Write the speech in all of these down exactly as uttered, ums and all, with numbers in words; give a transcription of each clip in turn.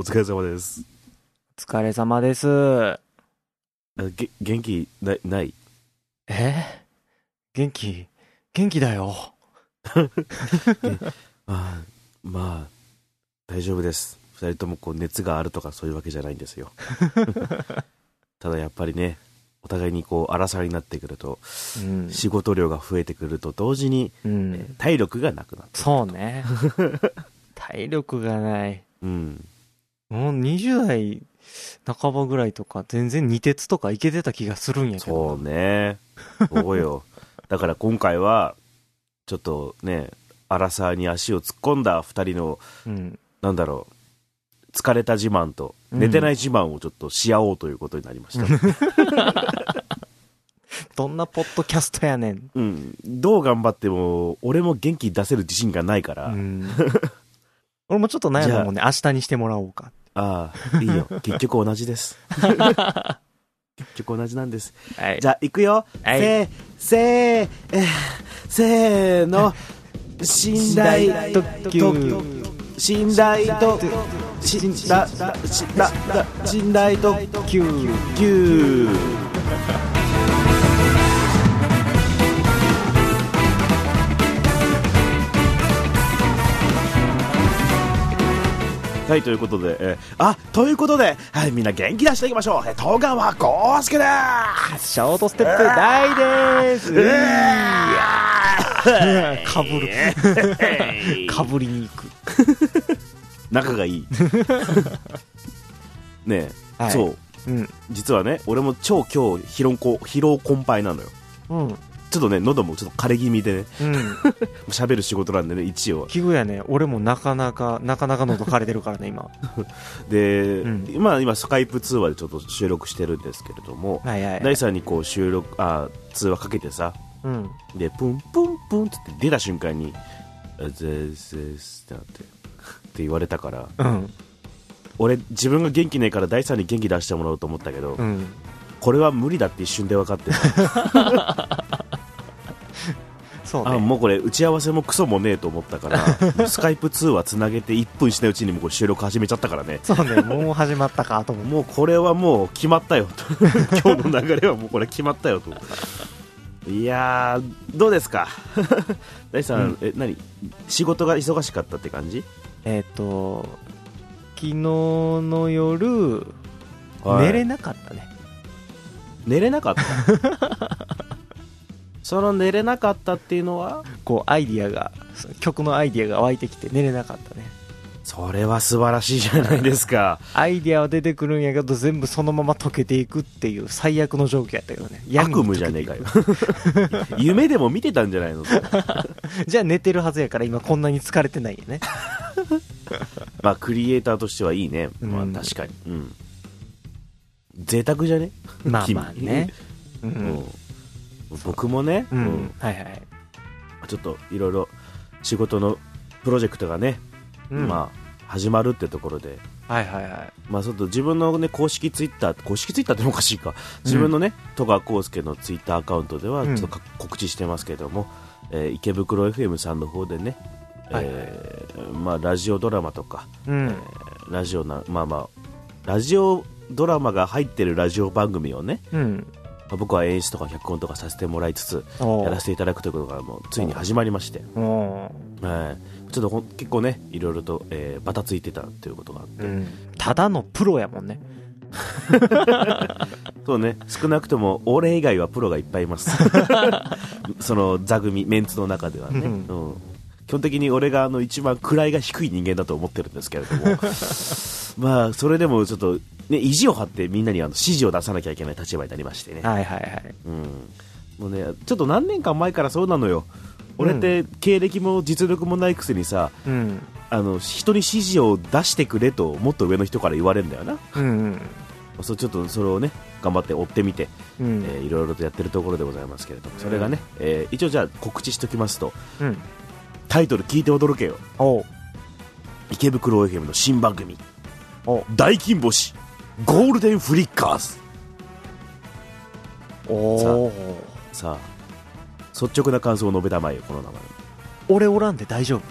お疲れ様です。お疲れ様です。げ元気な い, ないえ元気元気だよ。まあ、まあ、大丈夫です。ふたりともこう熱があるとかそういうわけじゃないんですよ。ただやっぱりね、お互いにこう争いになってくると、うん、仕事量が増えてくると同時に、うんえー、体力がなくなってくると。そうね。体力がない。うん。もうにじゅう代半ばぐらいとか全然二鉄とかいけてた気がするんやけど。そうね。そうよ。だから今回はちょっとね、アラサーに足を突っ込んだ二人の、うん、なんだろう。疲れた自慢と寝てない自慢をちょっとし合おうということになりました、うん、どんなポッドキャストやねん、うん、どう頑張っても俺も元気出せる自信がないから、うん、俺もちょっと悩むもんね。明日にしてもらおうか。ああいいよ、結局同じです結局同じなんです、はい、じゃあ行くよ、はい、せせーせーの寝台特急寝台特急信だだだだ信頼とキューキュー。はい、ということで、えー、あということで、はい、みんな元気出していきましょう。戸川浩介です。ショートステップ大です。うーかぶるかぶりに行く。仲がいいねえ、はい、そう、うん、実はね俺も超今日疲労疲労困憊なのよ、うん、ちょっとね喉もちょっと枯れ気味でね、うん、喋る仕事なんでね一応器具やね。俺もなかなかなかなか喉枯れてるからね今で、うん、今今スカイプ通話でちょっと収録してるんですけれども、はいはいはい、ダイさんにこう収録あ通話かけてさ、うん、でプンプンプンって出た瞬間に「ゼゼス」ってなってって言われたから、うん、俺自分が元気ねえからダイさんに元気出してもらおうと思ったけど、うん、これは無理だって一瞬で分かってそう、ね、あもうこれ打ち合わせもクソもねえと思ったからスカイプ通話つなげていっぷんしないうちにもう収録始めちゃったからね。そうね、もう始まったかと思ってもうこれはもう決まったよ今日の流れはもうこれ決まったよといやどうですかダイさん、うん、え何仕事が忙しかったって感じ。えー、と昨日の夜、はい、寝れなかったね。寝れなかったその寝れなかったっていうのはこうアイディアが曲のアイディアが湧いてきて寝れなかったね。それは素晴らしいじゃないですかアイディアは出てくるんやけど全部そのまま溶けていくっていう最悪の状況やったけどね。悪夢じゃねえかよ夢でも見てたんじゃないのじゃあ寝てるはずやから今こんなに疲れてないよねまあクリエイターとしてはいいね、まあ、確かに、うんうん、贅沢じゃねまあまあね、うんうん、僕もね、うんうんはいはい、ちょっといろいろ仕事のプロジェクトがねうん、まあ始まるってところで、はいはいはい、まあちょっと自分のね公式ツイッター、公式ツイッターっておかしいか、自分のね、うん、戸川浩介のツイッターアカウントではちょっと、うん、告知してますけども、えー、池袋 エフエム さんの方でね、はいはいえー、まあラジオドラマとか、うんえー、ラジオなまあまあラジオドラマが入ってるラジオ番組をね、うんまあ、僕は演出とか脚本とかさせてもらいつつやらせていただくということがもうついに始まりまして。ちょっと結構ねいろいろと、えー、バタついてたということがあって、うん、ただのプロやもんねそうね、少なくとも俺以外はプロがいっぱいいますその座組メンツの中ではね、うんうん、基本的に俺があの一番位が低い人間だと思ってるんですけれどもまあそれでもちょっと、ね、意地を張ってみんなにあの指示を出さなきゃいけない立場になりましてね、はいはいはいうん、もうねちょっと何年か前からそうなのよ。俺って経歴も実力もないくせにさ、うん、あの人に指示を出してくれともっと上の人から言われるんだよな、うんうん、そうちょっとそれをね頑張って追ってみて、うんえー、いろいろとやってるところでございますけれども、それがね、うんえー、一応じゃあ告知しておきますと、うん、タイトル聞いて驚けよ。お池袋 エフエム の新番組お大金星ゴールデンフリッカーズ。おさあさあ率直な感想を述べたまえよこの名前。俺おらんで大丈夫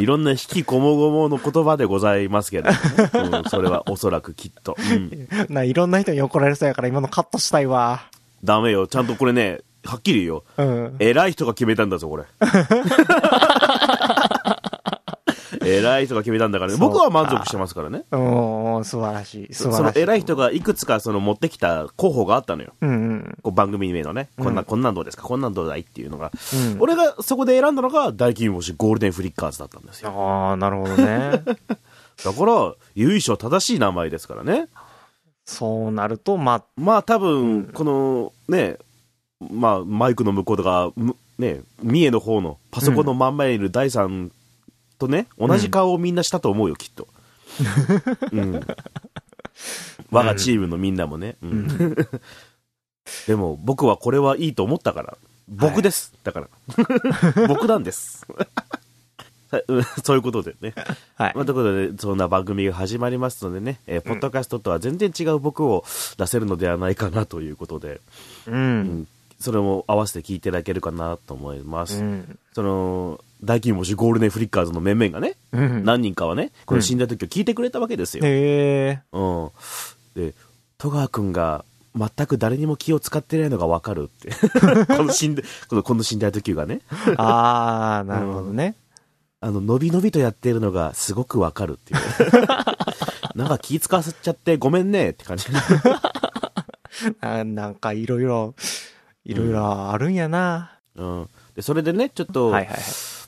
いろんな引きこもごもの言葉でございますけど、ね、うん、それはおそらくきっと、うん、ないろんな人に怒られそうやから今のカットしたいわ。ダメよ、ちゃんとこれね、はっきり言うよ、うん、偉い人が決めたんだぞこれ。偉い人が決めたんだからね、僕は満足してますからね。おー、素晴らしい、素晴らしい。その偉い人がいくつかその持ってきた候補があったのよ、うんうん、こう番組名のね、こんな、うん、こんなんどうですか、こんなんどうだいっていうのが、うん、俺がそこで選んだのが大金星ゴールデンフリッカーズだったんですよ。あー、なるほどね。だから由緒正しい名前ですからね。そうなるとまあまあ多分このね、まあマイクの向こうとかね、三重の方のパソコンの真ん前にいる第三とね、同じ顔をみんなしたと思うよ、うん、きっと。うん、我がチームのみんなもね、うんうん、でも僕はこれはいいと思ったから僕です、はい、だから僕なんです。そういうことでね、はい、まあ、ということでそんな番組が始まりますのでね、えー、ポッドキャストとは全然違う僕を出せるのではないかなということで、うんうん、それも合わせて聞いていただけるかなと思います、うん、その大金星ゴールデンフリッカーズの面々がね、うん、何人かはねこの死んだ時を聞いてくれたわけですよ、うん、へー、うん、で戸川くんが全く誰にも気を使ってないのが分かるって。この死んだこの死んだ時がね。ああ、なるほどね、うん、あの、のびのびとやってるのがすごくわかるっていう。なんか気使わせちゃってごめんねって感じ。な, なんかいろいろ、いろいろあるんやな。うん。で、それでね、ちょっと、はいはいはい、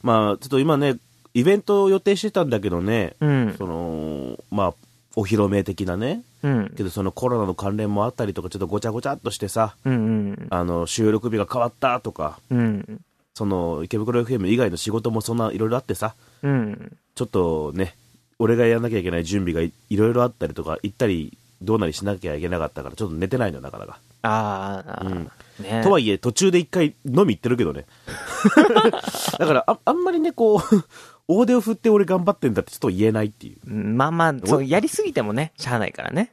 まあ、ちょっと今ね、イベントを予定してたんだけどね、うん、その、まあ、お披露目的なね、うん、けどそのコロナの関連もあったりとか、ちょっとごちゃごちゃっとしてさ、うんうん、あの、収録日が変わったとか、うん、その池袋 エフエム 以外の仕事もそんないろいろあってさ、うん、ちょっとね俺がやらなきゃいけない準備が い, いろいろあったりとか行ったりどうなりしなきゃいけなかったからちょっと寝てないのなかなか。ああ、うんね、とはいえ途中で一回飲み行ってるけどね。だから あ, あんまりねこう大手を振って俺頑張ってんだってちょっと言えないっていう。まあまあそうやりすぎてもねしゃあないからね。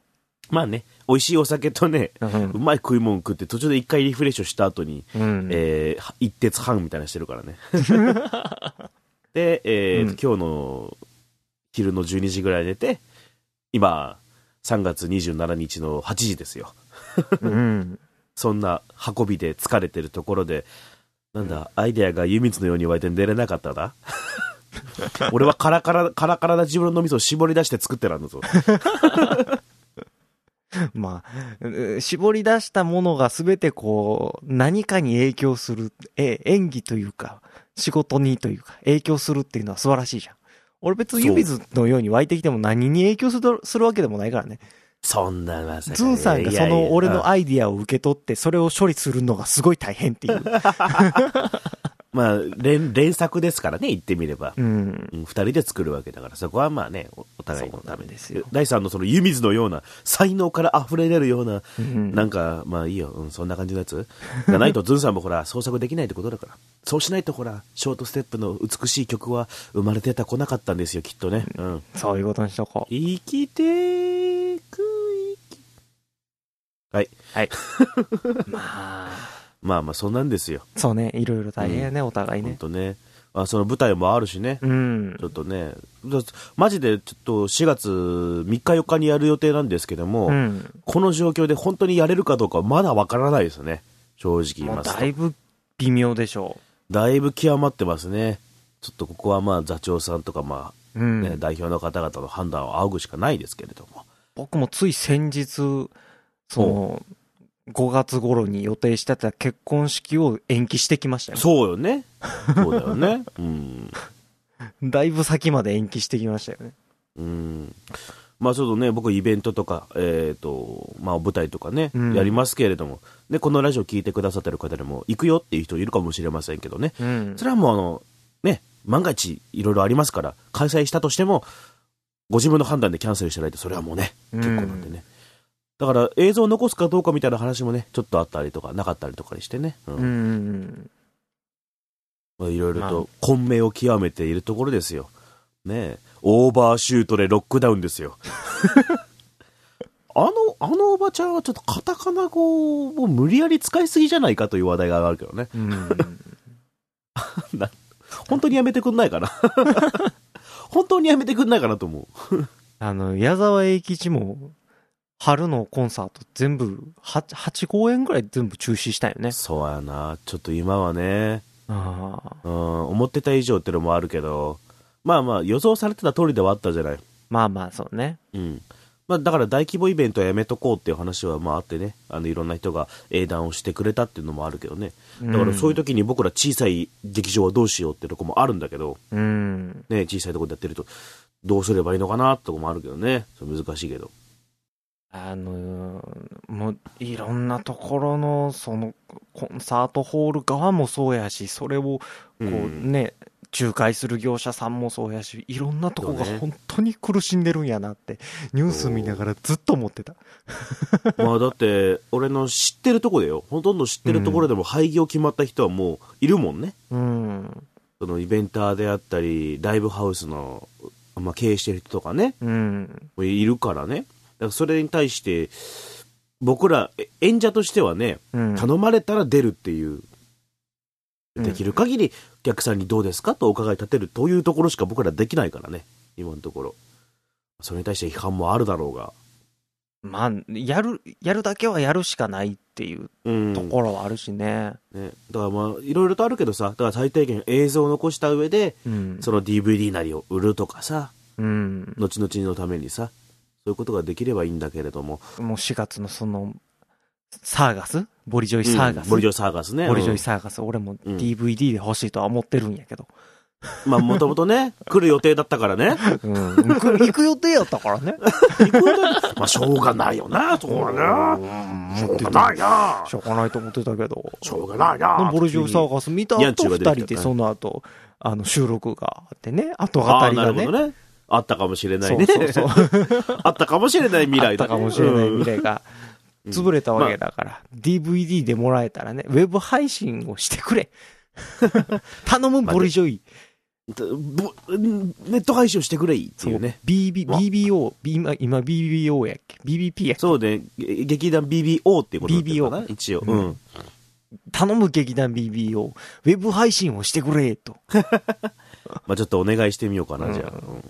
まあね、美味しいお酒とね、うん、うまい食い物食って途中で一回リフレッシュした後に、うん、えー、一徹半みたいなしてるからね。で、えーうん、今日の昼のじゅうにじぐらい寝て、今さんがつにじゅうしちにちのはちじですよ。うん、そんな運びで疲れてるところで、なんだ、うん、アイデアが湯水のように湧いて出れなかったな。俺はカラカラカラカラな自分の味噌を絞り出して作ってらんのぞ。まあ、絞り出したものが全てこう何かに影響する、え演技というか仕事にというか影響するっていうのは素晴らしいじゃん。俺別に湯水のように湧いてきても何に影響す る, するわけでもないからね。そんなまさかズンさんがその俺のアイディアを受け取ってそれを処理するのがすごい大変っていうまあ 連, 連作ですからね言ってみれば、うん、ふたりで作るわけだからそこはまあね お, お互いのためですよ。第三のその湯水のような才能から溢れ出るような、うん、なんかまあいいよ、うん、そんな感じのやつがないとズンさんもほら創作できないってことだから、そうしないとほらショートステップの美しい曲は生まれてた来なかったんですよきっとね、うん、そういうことにしとこう。生きてく生きはいはい。まあまあまあそうなんですよ。そうね、いろいろ大変やね、うん、お互いね。ほんとね、あ、その舞台もあるしね、うん、ちょっとねマジでちょっとしがつみっかよっかにやる予定なんですけども、うん、この状況で本当にやれるかどうかはまだわからないですよね、正直言いますと。だいぶ微妙でしょう。だいぶ極まってますね。ちょっとここはまあ座長さんとかまあ、ね、うん、代表の方々の判断を仰ぐしかないですけれども、僕もつい先日そのごがつ頃に予定してた結婚式を延期してきましたよね。そうよね。そうだよね。うん。だいぶ先まで延期してきましたよね。うん。まあちょっとね、僕イベントとか、えっと、まあ舞台とかね、うん、やりますけれども、で、このラジオ聞いてくださってる方でも、行くよっていう人いるかもしれませんけどね。うん、それはもうあの、ね、万が一いろいろありますから、開催したとしても、ご自分の判断でキャンセルしてないと、それはもうね、結構なんでね。うん、だから映像を残すかどうかみたいな話もねちょっとあったりとかなかったりとかにしてね、うん、うん、まあ、いろいろと混迷を極めているところですよね。えオーバーシュートでロックダウンですよ。あのあのおばちゃんはちょっとカタカナ語を無理やり使いすぎじゃないかという話題があるけどね。うん本当にやめてくんないかな。本当にやめてくんないかなと思う。あの矢沢永吉も春のコンサート全部 8, はち公演ぐらい全部中止したよね。そうやな、ちょっと今はね、あ、うん、思ってた以上ってのもあるけど、まあまあ予想されてた通りではあったじゃない。まあまあそうね、うん。まあ、だから大規模イベントはやめとこうっていう話はまああってね、あのいろんな人が英断をしてくれたっていうのもあるけどね。だからそういう時に僕ら小さい劇場はどうしようってとこもあるんだけど、うん、ね、小さいとこでやってるとどうすればいいのかなってとこもあるけどね、それ難しいけど、あのもういろんなところのそのコンサートホール側もそうやし、それをこうね、うん、仲介する業者さんもそうやし、いろんなとこが本当に苦しんでるんやなってニュース見ながらずっと思ってた。まあだって俺の知ってるとこでよ、ほとんど知ってるところでも廃業決まった人はもういるもんね、うん、そのイベンターであったりライブハウスの、まあ、経営してる人とかね、うん、いるからね。だからそれに対して僕ら演者としてはね、うん、頼まれたら出るっていう、できる限りお客さんにどうですかとお伺い立てるというところしか僕らできないからね、今のところ。それに対して批判もあるだろうが、まあやるやるだけはやるしかないっていうところはあるしね、うん、ね。だからまあいろいろとあるけどさ、だから最低限映像を残した上で、うん、その ディーブイディー なりを売るとかさ、うん、後々のためにさ、そういうことができればいいんだけれども、もうしがつのそのサーガス、ボリジョイサーガス、うん、ボリジョイサーガスね、ボリジョイサーガス、うん、俺も ディーブイディー で欲しいとは思ってるんやけど、まあもともとね来る予定だったからね、うん、行く、行く予定やったからね行く予定、まあしょうがないよな、そうだね、しょうがないな、しょうがないと思ってたけど、しょうがないな。ボリジョイサーガス見た後ふたりでその後あの収録があってね、後語りがねあったかもしれないね、そうそうそうあったかもしれない未来だ、ね、あったかもしれない未来が潰れたわけだから、うん、まあ、ディーブイディー でもらえたらね、ウェブ配信をしてくれ頼むボリジョイ、まあね、ネット配信をしてくれっていうね、 ビービー ビービーオー 今, 今 ビービーオー やっけ ビービーピー やっけ、そうね、劇団 ビービーオー っていうことだったかな、 ビービーオー 一応、うんうん、頼む劇団 ビービーオー ウェブ配信をしてくれとまあちょっとお願いしてみようかな、うん、じゃあ、うん、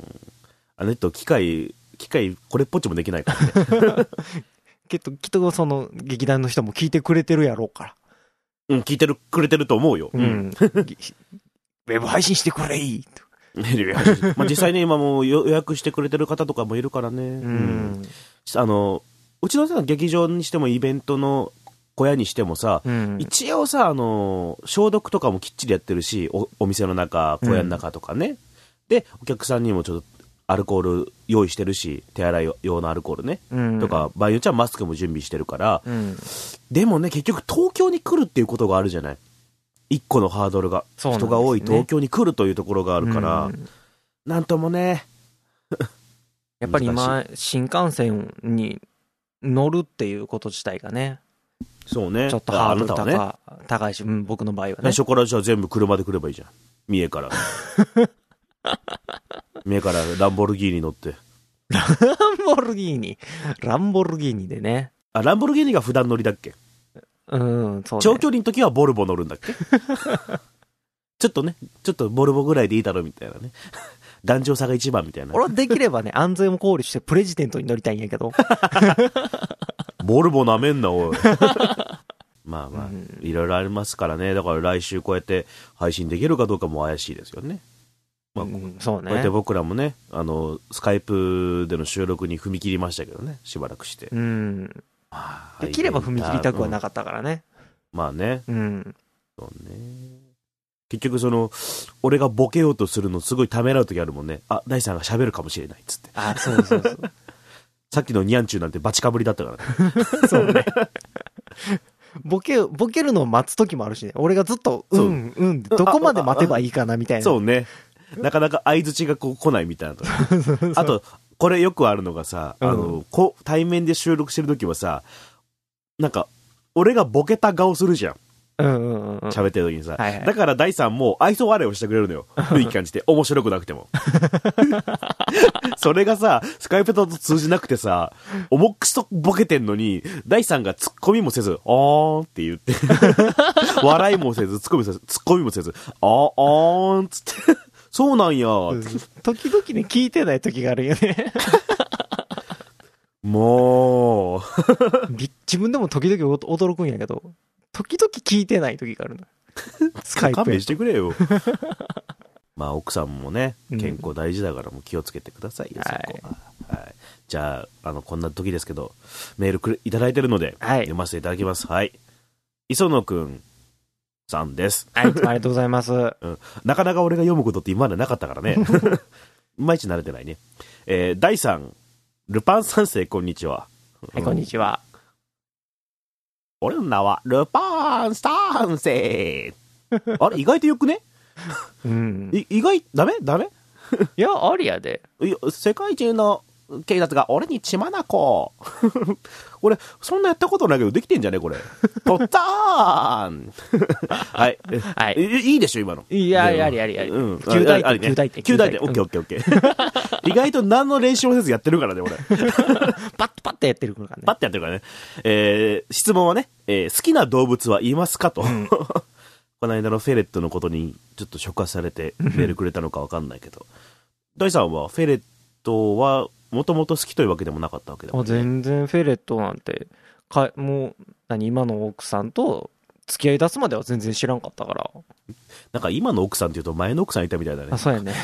あれと機械機械これっぽっちもできないからねきっと、きっとその劇団の人も聞いてくれてるやろうから。うん、聞いてるくれてると思うよ。うん。ウェブ配信してくれいと。まあ実際ね、今もう予約してくれてる方とかもいるからね。うん。あの、うちのさ、劇場にしてもイベントの小屋にしてもさ、うん、一応さ、あの、消毒とかもきっちりやってるし、お, お店の中、小屋の中とかね。うん、で、お客さんにもちょっと、アルコール用意してるし、手洗い用のアルコールね、うん、とか場合によっちゃマスクも準備してるから、うん、でもね結局東京に来るっていうことがあるじゃない、一個のハードルが、ね、人が多い東京に来るというところがあるから、うん、なんともねやっぱり今新幹線に乗るっていうこと自体がね、そうね、ちょっとハードル高、ね、高いし、うん、僕の場合はね、そこからじゃあ全部車で来ればいいじゃん、三重から目からランボルギーニ乗ってランボルギーニランボルギーニでね、あ、ランボルギーニが普段乗りだっけ、うん、そうね、長距離の時はボルボ乗るんだっけちょっとね、ちょっとボルボぐらいでいいだろうみたいなね壇上差が一番みたいな俺はできればね安全も考慮してプレジデントに乗りたいんやけどボルボなめんなおいまあまあ、うん、いろいろありますからね。だから来週こうやって配信できるかどうかも怪しいですよね。まあ、うん、そうね。こうやって僕らもね、あのスカイプでの収録に踏み切りましたけどね、しばらくして、うん、はあ、できれば踏み切りたくはなかったからね、うん、まあね、うん、そうね。結局その俺がボケようとするのすごいためらう時あるもんね。あ、大さんが喋るかもしれないっつって、あ、そうそうそうさっきのニャンチューなんてバチかぶりだったからねそうねボケ、ボケるのを待つ時もあるしね、俺がずっとうんうん、どこまで待てばいいかなみたいな、そうね、なかなか相槌がこう来ないみたいなとあとこれよくあるのがさ、あの、うん、こ対面で収録してる時はさ、なんか俺がボケた顔するじゃん、喋、うんうんうん、ってる時にさ、はいはい、だから大さんも愛想笑いをしてくれるのよいい感じで面白くなくてもそれがさスカイプだと通じなくてさ、重くそボケてんのに大さんがツッコミもせずおーんって言って笑いもせずツッコミもせずツッコミもせずおーんっつってそうなんや、うん、時々ね聞いてない時があるよねもう自分でも時々驚くんやけど、時々聞いてない時があるのスカイプ勘弁してくれよまあ奥さんもね健康大事だからもう気をつけてくださいよ、うん、そこは、はい、じゃあ、 あのこんな時ですけどメールくれいただいてるので、はい、読ませていただきます。はい、磯野くんさんです。はい、ありがとうございます、うん、なかなか俺が読むことって今までなかったからねいまいち慣れてないね、えー、だいさんルパン三世こんにちは。はい、こんにちは、うん、俺の名はルパン三世あれ意外とよくねうん、意外ダメダメいやありやで、いや世界中の警察が俺に血まなこ俺そんなやったことないけどできてんじゃねこれとったーんはい、はい、いいでしょ今の。いやいやいやいや、うん、きゅうだいてんオッケーオッケーオッケー意外と何の練習もせずやってるからね俺パッパッとやってるからねパッとやってるからね、えー、質問はね、えー、好きな動物はいますかと、うんこの間のフェレットのことにちょっと触発されてメールくれたのか分かんないけど大さんはフェレットはもともと好きというわけでもなかったわけだもんね。全然フェレットなんてかもう何今の奥さんと付き合い出すまでは全然知らんかったから。なんか今の奥さんっていうと前の奥さんいたみたいだね。あ、そうやね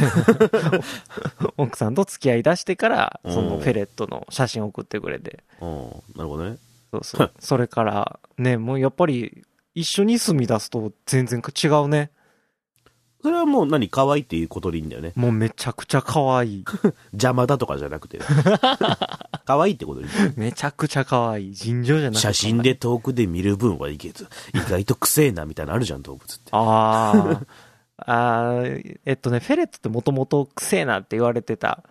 奥さんと付き合い出してからそのフェレットの写真を送ってくれて、うん、なるほどね。そうそうそれからねもうやっぱり一緒に住み出すと全然違うね。それはもう何可愛いっていうことでいいんだよね。もうめちゃくちゃ可愛い邪魔だとかじゃなくて可愛いってことでいい。めちゃくちゃ可愛い尋常じゃなくて写真で遠くで見る分はいいけど意外とくせえなみたいなのあるじゃん動物ってああえっとねフェレットってもともとくせえなって言われてた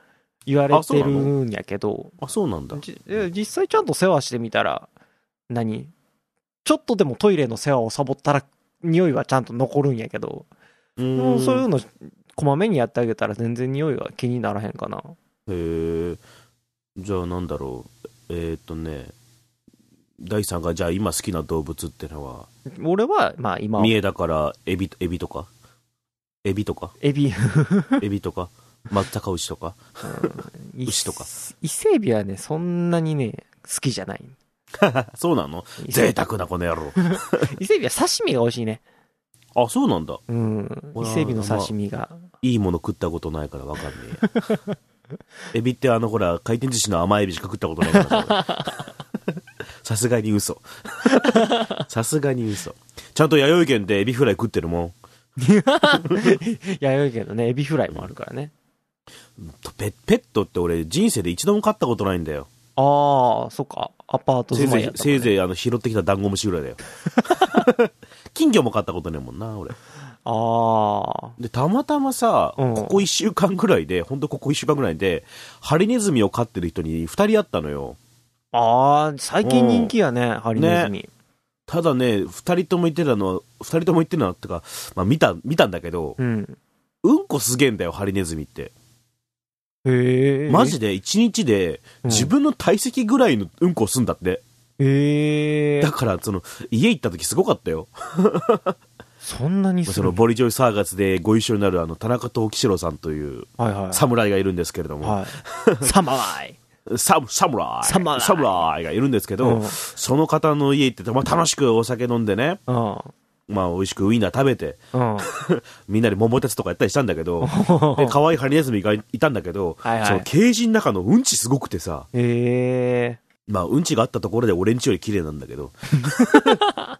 言われてるんやけど、あ、そうなんだ。実際ちゃんと世話してみたら何ちょっとでもトイレの世話をサボったら匂いはちゃんと残るんやけど、うーんそういうのこまめにやってあげたら全然匂いは気にならへんかな。へえ。じゃあなんだろうえー、っとね大さんがじゃあ今好きな動物ってのは俺はまあ今三重だからエビエビとかエビとかエビエビとか松阪牛とか牛とか伊勢エビはねそんなにね好きじゃない。そうなの贅沢なこの野郎伊勢海老は刺身が美味しいね。あ、そうなんだ、うん、伊勢海老の刺身が、まあ、いいもの食ったことないから分かんねえエビってあのほら回転寿司の甘いエビしか食ったことないからさすがに嘘さすがに嘘ちゃんと弥生県でエビフライ食ってるもん弥生県のねエビフライもあるからね、うん、ペ, ペットって俺人生で一度も飼ったことないんだよ。ああ、そっか。アパート住まいやったもんね。せいぜい、せいぜいあの拾ってきたダンゴムシぐらいだよ。金魚も買ったことねえもんな、俺。ああ。で、たまたまさ、うん、ここ一週間ぐらいで、ほんとここ一週間ぐらいで、ハリネズミを飼ってる人に二人会ったのよ。ああ、最近人気やね、うん、ハリネズミ。ね、ただね、二人とも言ってたのは、二人とも言ってたのは、ってか、まあ見た、見たんだけど、うん、うんこすげえんだよ、ハリネズミって。へーマジでいちにちで自分の体積ぐらいのうんこをすんだって、うん、へーだからその家行った時すごかったよそんなにそのボリジョイサーガスでご一緒になるあの田中藤吉郎さんという侍がいるんですけれども、はいはい、侍サムサムライサムライサムライがいるんですけど、うん、その方の家行ってた、まあ、楽しくお酒飲んでね、うんまあ美味しくウインナー食べて、うん、みんなで桃鉄とかやったりしたんだけどで可愛いハリネズミがいたんだけどはい、はい、そのケージの中のうんちすごくてさ、えー、まあうんちがあったところで俺んちより綺麗なんだけどあ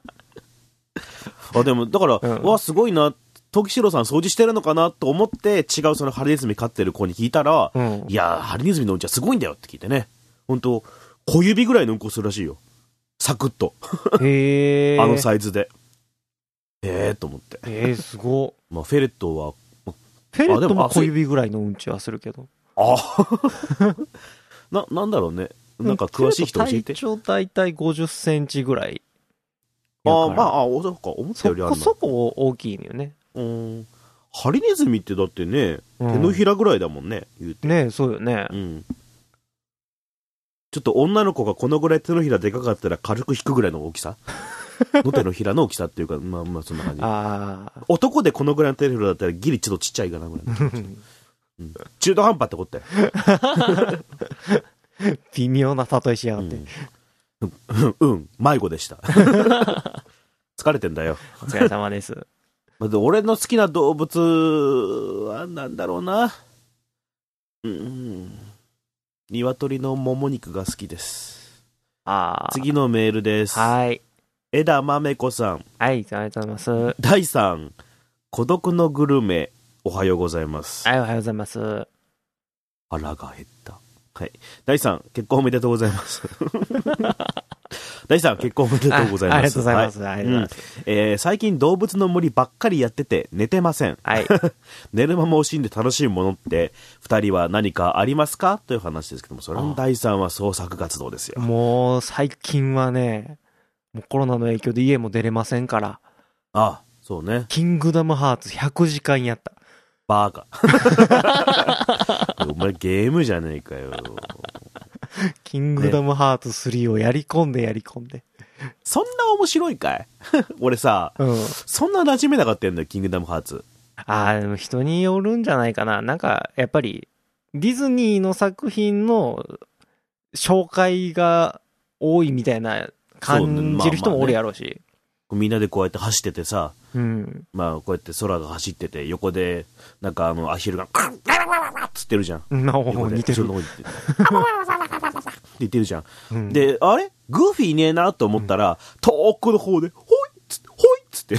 でもだから、うん、わすごいな時城さん掃除してるのかなと思って違うそのハリネズミ飼ってる子に聞いたら、うん、いやハリネズミのうんちはすごいんだよって聞いてね本当小指ぐらいのうんこするらしいよサクッと、えー、あのサイズでえーと思ってえーすごっ、まあ、フェレットはフェレットも小指ぐらいのうんちはするけどあな, なんだろうねなんか詳しい人教えて体長大体ごじゅっセンチぐらいあまああそうか思ったよりあるなそこ大きいのよねうんハリネズミってだってね手のひらぐらいだもんね、うん、言うてねえそうよねうんちょっと女の子がこのぐらい手のひらでかかったら軽く引くぐらいの大きさの手のひらの大きさっていうか、まあまあそんな感じ。ああ。男でこのぐらいの手のひらだったらギリちょっとちっちゃいかなぐらいの、うん。中途半端ってことだよ。微妙な例えしやがって。うん、うん、うん、迷子でした。疲れてんだよ。お疲れ様です。まず俺の好きな動物はなんだろうな。うん。鶏のもも肉が好きです。ああ。次のメールです。はい。枝豆子さん。はい、ありがとうございます。だいさん、孤独のグルメ、おはようございます。はい、おはようございます。腹が減った。はい。だいさん、結婚おめでとうございます。だいさん、結婚おめでとうございます。あ, ありがとうございます。はい、うんえー、最近動物の森ばっかりやってて寝てません。はい、寝る間も惜しんで楽しいものってふたりは何かありますかという話ですけども、それもだいさんは創作活動ですよ。もう最近はね、もうコロナの影響で家も出れませんから。ああ、そうね。キングダムハーツひゃくじかんやった。バーカ。お前ゲームじゃねえかよ。キングダムハーツスリーをやり込んでやり込んで、ね、そんな面白いかい俺さ、うん、そんな馴染めなかったんだよキングダムハーツ。ああ、でも人によるんじゃないかな。なんかやっぱりディズニーの作品の紹介が多いみたいな感じる人もおるやろうし、う、まあまあね、みんなでこうやって走っててさ、うん、まあこうやって空が走ってて横でなんかあのアヒルがカンガラガラガラっつってるじゃん。似てるのってって言ってるじゃん、うん、であれグーフィーいねえなと思ったら、うん、遠くの方でほいっつってほいっつって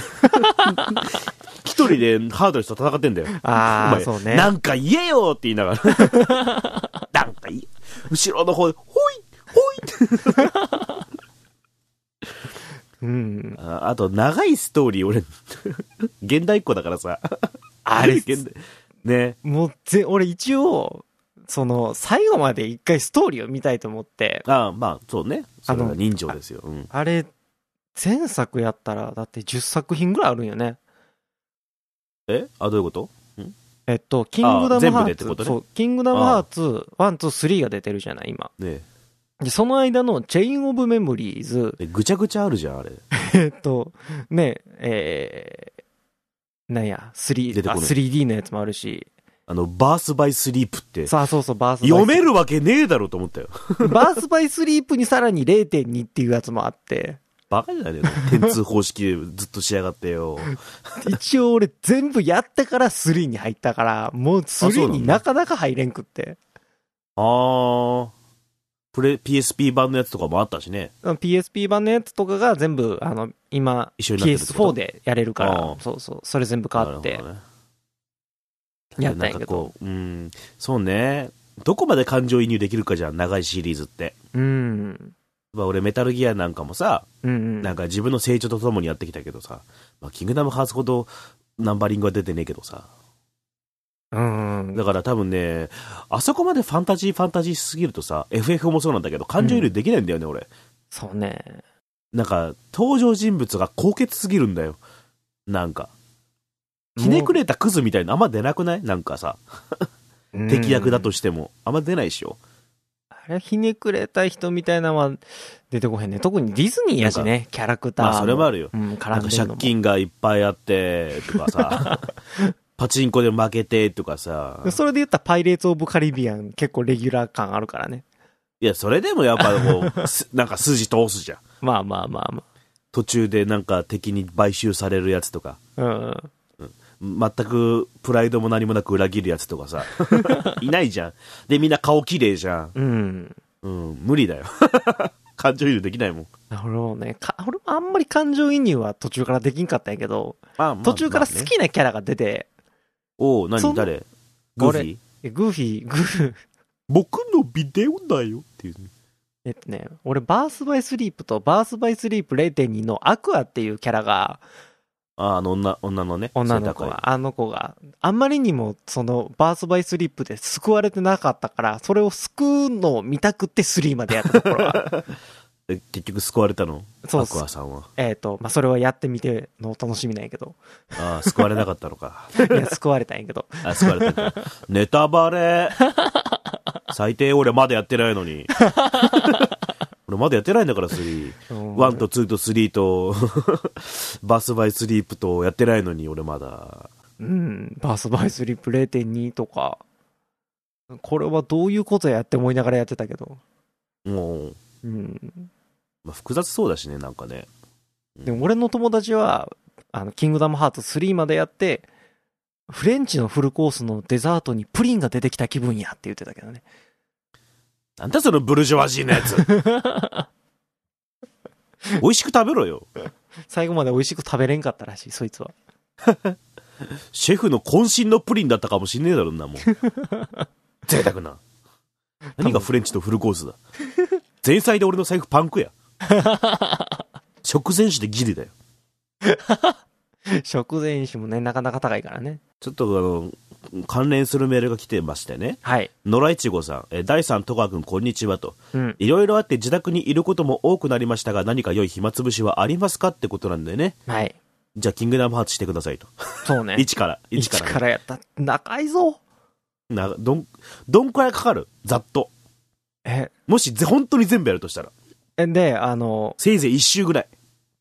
一人でハードルと戦ってんだよ。ああ、そうね。なんか言えよって言いながらなんか言え、後ろの方でほいほいってうん、あ, あと長いストーリー俺現代っ子だからさあれ現代ね、もうぜ俺一応その最後まで一回ストーリーを見たいと思って。ああ、まあそうね、それは人情ですよ。 あ,、うん、あれ前作やったらだってじゅっさくひんぐらいあるんよね。え、あ、どういうこと。んえっとキングダムハーツ、ね、そうキングダムハーツいちにさんが出てるじゃない今ね。でその間のチェインオブメモリーズ、ぐちゃぐちゃあるじゃんあれえっとねえー、なんや スリーディー、あ スリーディー のやつもあるし、あのバースバイスリープって、さあ、そうそう、バースバイスリープ読めるわけねえだろと思ったよバースバイスリープにさらに れいてんに っていうやつもあって、バカじゃないの点通方式でずっとしやがってよ一応俺全部やったからスリーに入ったから、もうスリーになかなか入れんくって。あーピーエスピー 版のやつとかもあったしね。 ピーエスピー 版のやつとかが全部あの今 ピーエスフォー でやれるから、そうそう、それ全部変わってやったんやけど、うーん、そうね、どこまで感情移入できるかじゃん長いシリーズって。うん、まあ、俺メタルギアなんかもさ、うんうん、なんか自分の成長とともにやってきたけどさ、まあ、キングダムハーツほどナンバリングは出てねえけどさ、うん、だから多分ね、あそこまでファンタジーファンタジーすぎるとさ、 エフエフ もそうなんだけど感情移入できないんだよね、うん、俺。そうね、なんか登場人物が高潔すぎるんだよ。なんかひねくれたクズみたいなあんま出なくない？なんかさ敵役だとしてもあんま出ないでしょ。あれひねくれた人みたいなのは出てこへんね。特にディズニーやしね、キャラクター、まあ、それもあるよ、うん、絡んでるのも。なんか借金がいっぱいあってとかさパチンコで負けてとかさ。それで言ったらパイレーツオブカリビアン結構レギュラー感あるからね。いや、それでもやっぱもうなんか筋通すじゃん。まあまあまあまあ。途中でなんか敵に買収されるやつとか、うんうん、全くプライドも何もなく裏切るやつとかさいないじゃん。でみんな顔綺麗じゃん、うん、うん、無理だよ感情移入できないもん。なるほどね。か俺もあんまり感情移入は途中からできんかったんやけど、まあまあ、途中から好きなキャラが出て、おう、何誰？グーフィー？グーフィー、グー。僕のビデオだよっていう。えっとね、俺、バースバイスリープとバースバイスリープ れいてんに のアクアっていうキャラが、あ、あの女、女のね。女の子が、あの子が、あんまりにも、その、バースバイスリープで救われてなかったから、それを救うのを見たくってスリーまでやったところは。結局救われたの？そうです。アクアさんは。えっ、ー、と、まあ、それはやってみての楽しみなんやけど。ああ、救われなかったのか。いや、救われたんやけど。あ、救われたんだ。ネタバレ最低。俺まだやってないのに。俺まだやってないんだからスリー、ワンとツーとスリーとバースバイスリープとやってないのに俺まだ、うん、バースバイスリープ れいてんに とか、これはどういうことやって思いながらやってたけど、もう、うん、まあ、複雑そうだしねなんかね、うん、でも俺の友達はあのキングダムハーツスリーまでやってフレンチのフルコースのデザートにプリンが出てきた気分やって言ってたけどね。なんだそのブルジョワジーのやつ美味しく食べろよ。最後まで美味しく食べれんかったらしいそいつはシェフの渾身のプリンだったかもしんねえだろんなもん贅沢な何がフレンチとフルコースだ前菜で俺の財布パンクや食前酒でギリだよ食前酒もねなかなか高いからね。ちょっとあの関連するメールが来てましてね、はい、野良いちごさん、えだいさん戸川君こんにちはと、うん、いろいろあって自宅にいることも多くなりましたが何か良い暇つぶしはありますかってことなんだよね。はい、じゃあキングダムハーツしてくださいと。そうねいちからいちから、ね、いちからやった長いぞな。どんどんくらいかかるざっと、えもし本当に全部やるとしたら、えであのせいぜいいっ周ぐらい、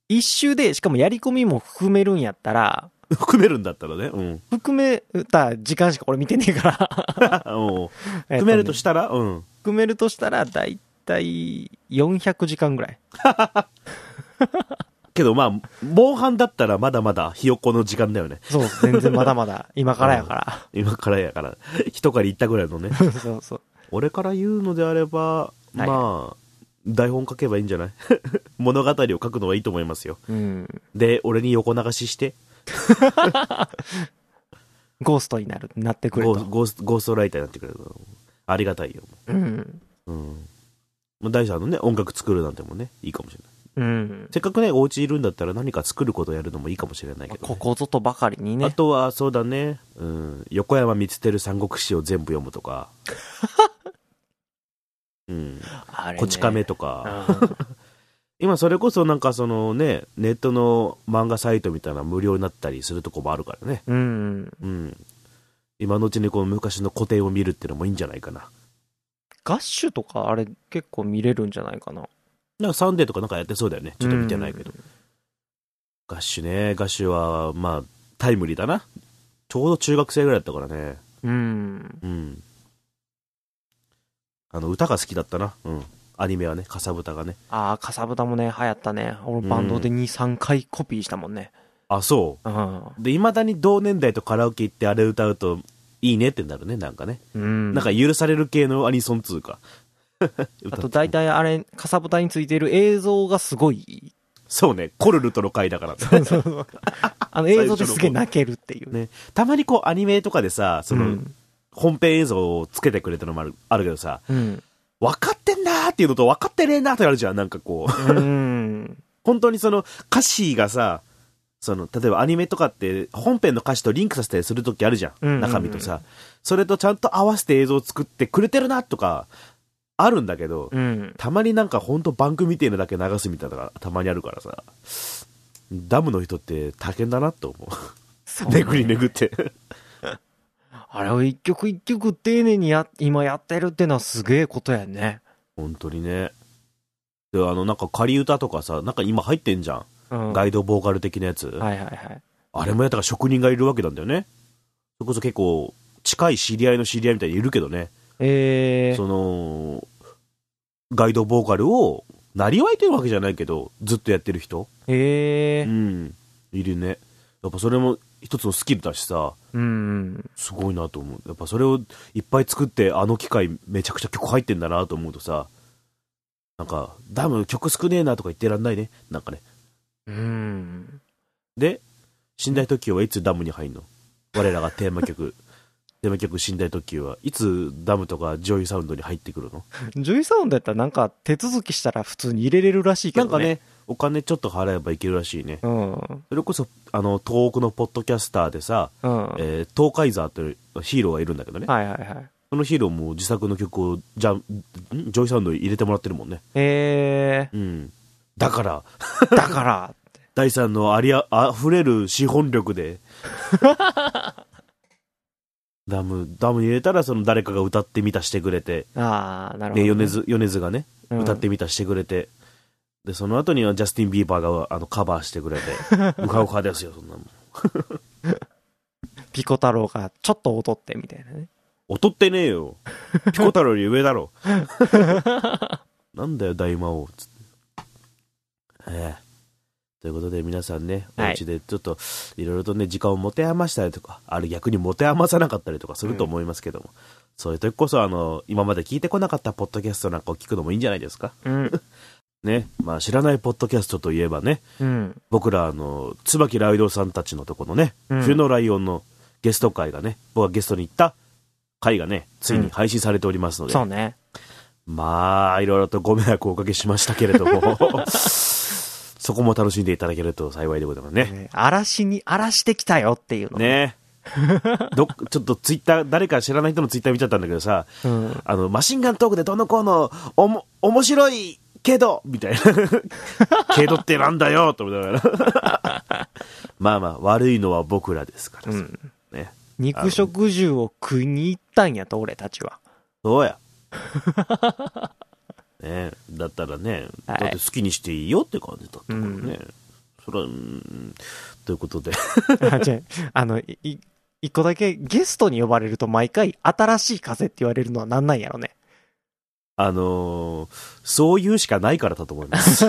いっ周でしかもやり込みも含めるんやったら含めるんだったらね、うん、含めた時間しかこれ見てねえから含めるとしたら、うん、含めるとしたらだいたいよんひゃくじかんぐらいけどまあ防犯だったらまだまだひよこの時間だよね。そう全然まだまだ今からやから今からやから一狩り行ったぐらいのねそうそう、俺から言うのであれば、はい、まあ台本書けばいいんじゃない物語を書くのはいいと思いますよ、うん、で俺に横流ししてゴーストになるなってくれと、ゴースト、ゴーストライターになってくれとありがたいよ、うんうん、だいさんのね音楽作るなんてもねいいかもしれない、うん、せっかくねお家いるんだったら何か作ることをやるのもいいかもしれないけど、ね、ここぞとばかりにね。あとはそうだね、うん、横山光輝三国志を全部読むとかうん、あれね、こち亀とか、うん、今それこそなんかそのねネットの漫画サイトみたいな無料になったりするとこもあるからね、うん、うん、今のうちにこの昔の古典を見るってのもいいんじゃないかな。ガッシュとかあれ結構見れるんじゃないかな。なんかサンデーとかなんかやってそうだよね。ちょっと見てないけど、うん、ガッシュね、ガッシュはまあタイムリーだな。ちょうど中学生ぐらいだったからね、うんうん、あの歌が好きだったな、うん、アニメはね、かさぶたがね。ああ、かさぶたもね、流行ったね。俺バンドでにさんかいコピーしたもんね。あ、そう、うん、で、いまだに同年代とカラオケ行ってあれ歌うといいねってなるね、なんかね、うん、なんか許される系のアニソン通過あと大体あれ、かさぶたについてる映像がすごい。そうね、コルルとの回だからそうそうそうあの映像ですげえ泣けるっていう、ね、たまにこうアニメとかでさ、その、うん、本編映像をつけてくれたのもあ る, あるけどさ、うん、分かってんなーっていうのと分かってねえなーってあるじゃん、なんかこう、うん本当にその歌詞がさ、その例えばアニメとかって本編の歌詞とリンクさせたりする時あるじゃん、うんうんうん、中身とさ、それとちゃんと合わせて映像を作ってくれてるなとかあるんだけど、うん、たまになんかほんとバンクみてえのだけ流すみたいなのがたまにあるからさ、ダムの人って大変だなと思うねぐりねぐってあれを一曲一曲丁寧にや今やってるってのはすげえことやね。本当にね。で、あのなんか仮歌とかさ、なんか今入ってんじゃん、うん、ガイドボーカル的なやつ、はいはいはい、あれもやったから職人がいるわけなんだよね。それこそ結構近い知り合いの知り合いみたいにいるけどね、えー、そのガイドボーカルをなりわいというわけじゃないけどずっとやってる人、えーうん、いるね。やっぱそれも一つのスキルだしさ、うん、すごいなと思う。やっぱそれをいっぱい作ってあの機械めちゃくちゃ曲入ってんだなと思うとさ、なんかダム曲少ねえなとか言ってらんないね、なんかね、うん。で寝台特急はいつダムに入んの？我らがテーマ曲テーマ曲寝台特急はいつダムとかジョイサウンドに入ってくるの？ジョイサウンドやったらなんか手続きしたら普通に入れれるらしいけどね。なんかねお金ちょっと払えばいけるらしいね、うん、それこそあの東北のポッドキャスターでさ、うん、えー、東海ザーというヒーローがいるんだけどね、はいはいはい、そのヒーローも自作の曲をジャンジョイサウンドに入れてもらってるもんね。へえー、うん、だからだからだいさんのありあふれる資本力でダムダムに入れたらその誰かが歌ってみたしてくれて、ああなるほど、ね、米津米津がね、うん、歌ってみたしてくれて、でその後にはジャスティン・ビーバーがあのカバーしてくれてうかうかですよそんなもんピコ太郎がちょっと劣ってみたいなね。劣ってねえよピコ太郎より上だろなんだよ大魔王つって、えーということで皆さんね、お家でちょっといろいろとね時間を持て余したりとか、ある逆に持て余さなかったりとかすると思いますけども、うん、そういう時こそあの今まで聞いてこなかったポッドキャストなんかを聞くのもいいんじゃないですか、うんね、まあ知らないポッドキャストといえばね、うん、僕らあの椿ライドさんたちのとこのね、うん、冬のライオンのゲスト会がね、僕がゲストに行った会がねついに配信されておりますので、うん、そうね、まあいろいろとご迷惑をおかけしましたけれどもそこも楽しんでいただけると幸いでございますね。嵐に嵐できたよっていうのね。どちょっとツイッター、誰か知らない人のツイッター見ちゃったんだけどさ、うん、あのマシンガントークでどの子のおも面白いけどみたいなけどってなんだよと思いながらまあまあ悪いのは僕らですから、うんね、肉食獣を食いに行ったんやと俺たちは。そうやね、だったらね、はい、だって好きにしていいよって感じだったからね、うん、それは、うん、ということであじゃあ、あのい一個だけゲストに呼ばれると毎回新しい風って言われるのはなんなんやろね。あのー、そういうしかないからだと思います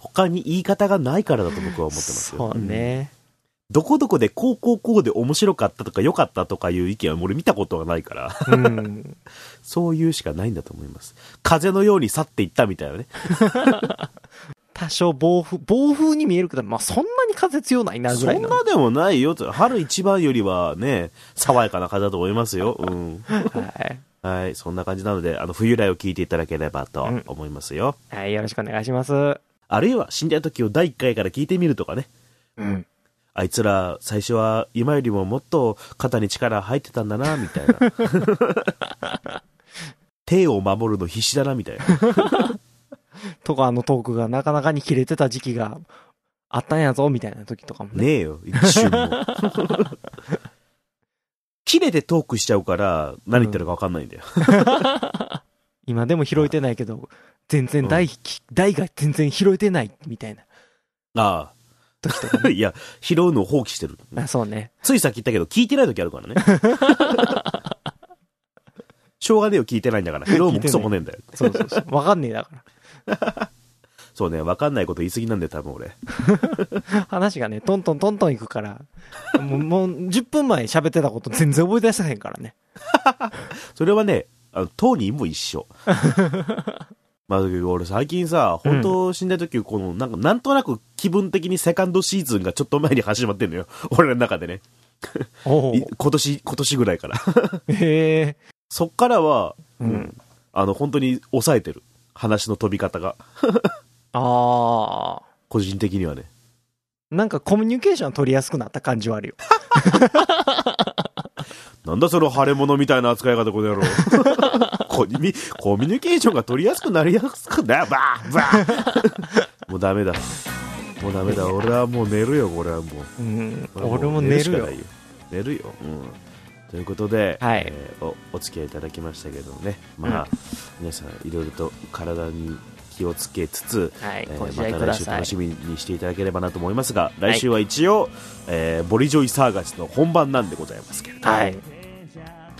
他に言い方がないからだと僕は思ってますよ。そうね、うん、どこどこでこうこうこうで面白かったとか良かったとかいう意見は俺見たことがないからうんそういうしかないんだと思います。風のように去っていったみたいなね。多少暴風、暴風に見えるけど、まあそんなに風強ないなぐらいの。そんなでもないよ。春一番よりはね、爽やかな風だと思いますよ。うん。はい。はい、そんな感じなので、あの冬来を聞いていただければと思いますよ。うん、はい、よろしくお願いします。あるいは死んだ時をだいいっかいから聞いてみるとかね。うん。あいつら最初は今よりももっと肩に力入ってたんだなみたいな。手を守るの必死だなみたいなとか、あのトークがなかなかに切れてた時期があったんやぞみたいな時とかもね。ねえよ一瞬も切れてトークしちゃうから何言ってるか分かんないんだよ今でも拾えてないけど全然台、うん、台が全然拾えてないみたいな。ああ時とかね、いや拾うのを放棄してる。あ、そうね、ついさっき言ったけど聞いてない時あるからねしょうがねえよ聞いてないんだから。拾うもクソもねえんだよそうそうそう、分かんねえだからそうね、分かんないこと言い過ぎなんだよ多分俺話がねトントントントンいくからもう、 もうじゅっぷんまえ喋ってたこと全然覚え出せへんからねそれはね、あの当人も一緒まあ、俺最近さ、本当死んだ時、うん、このなんかなんとなく気分的にセカンドシーズンがちょっと前に始まってんのよ俺の中でね今年今年ぐらいからへえ。そっからは、うんうん、あの本当に抑えてる話の飛び方がああ個人的にはね、なんかコミュニケーション取りやすくなった感じはあるよなんだその腫れ物みたいな扱い方この野郎コミュニケーションが取りやすくなりやすくなばばもうダメだもうダメだ俺はもう寝るよこれはもう、うん、俺も寝るよ寝るよ、うん、ということで、はい、えー、お, お付き合いいただきましたけどね、まあ、うん、皆さんいろいろと体に気をつけつつ、はい、えー、また来週楽しみにしていただければなと思いますが、来週は一応、はい、えー、ボリジョイサーガスの本番なんでございますけれども、はい、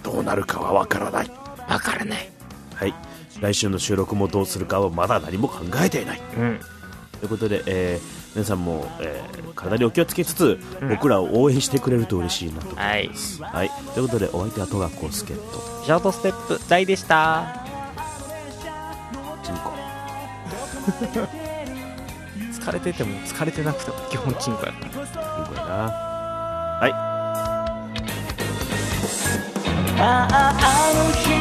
どうなるかはわからないわからない、はい、来週の収録もどうするかはまだ何も考えていない、うん、ということで、えー、皆さんも、えー、体にお気をつけつつ、うん、僕らを応援してくれると嬉しいなと思います、はいはい、ということでお相手は戸川浩介とショートステップ大でした。チンコ疲れてても疲れてなくても基本チンコやからチンコやな。はい、あああの日